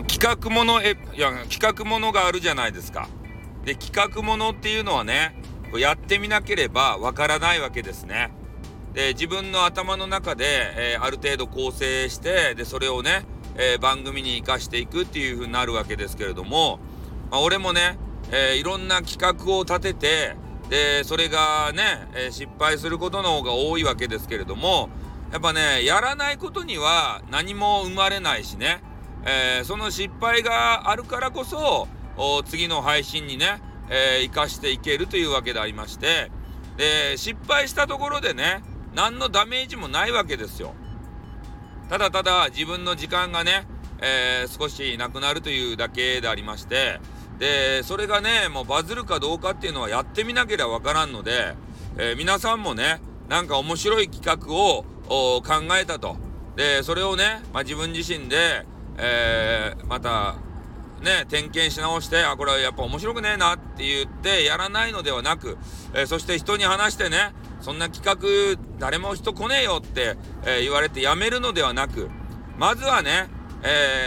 企画ものがあるじゃないですか。で、企画ものっていうのはね、やってみなければわからないわけですね。で、自分の頭の中で、ある程度構成して、でそれをね、番組に生かしていくっていう風になるわけですけれども、俺もね、いろんな企画を立てて、でそれがね、失敗することの方が多いわけですけれども、やっぱね、やらないことには何も生まれないしね、その失敗があるからこそ次の配信にね、生かしていけるというわけでありまして、で失敗したところでね、何のダメージもないわけですよ。ただただ自分の時間がね、少しなくなるというだけでありまして、でそれがね、もうバズるかどうかっていうのはやってみなければわからんので、皆さんもね、なんか面白い企画を考えたと。でそれをね、自分自身で、またね、点検し直して、あ、これはやっぱ面白くねえなって言ってやらないのではなく、そして人に話してね、そんな企画誰も人来ねえよって、言われてやめるのではなく、まずはね、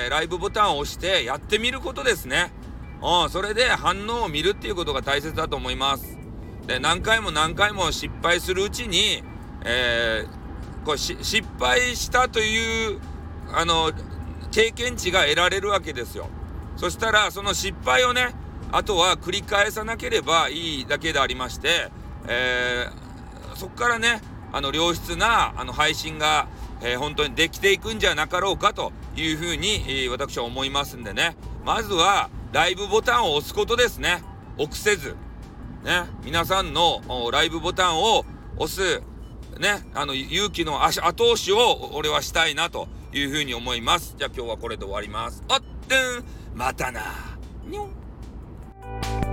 ライブボタンを押してやってみることですね。それで反応を見るっていうことが大切だと思います。で何回も失敗するうちに、失敗したという経験値が得られるわけですよ。そしたらその失敗をね、あとは繰り返さなければいいだけでありまして、そこからね、良質な配信が、本当にできていくんじゃなかろうかというふうに、私は思いますんでね、まずはライブボタンを押すことですね。臆せずね、皆さんのライブボタンを押すね、勇気の後押しを俺はしたいなというふうに思います。じゃあ今日はこれで終わります。またなにょん。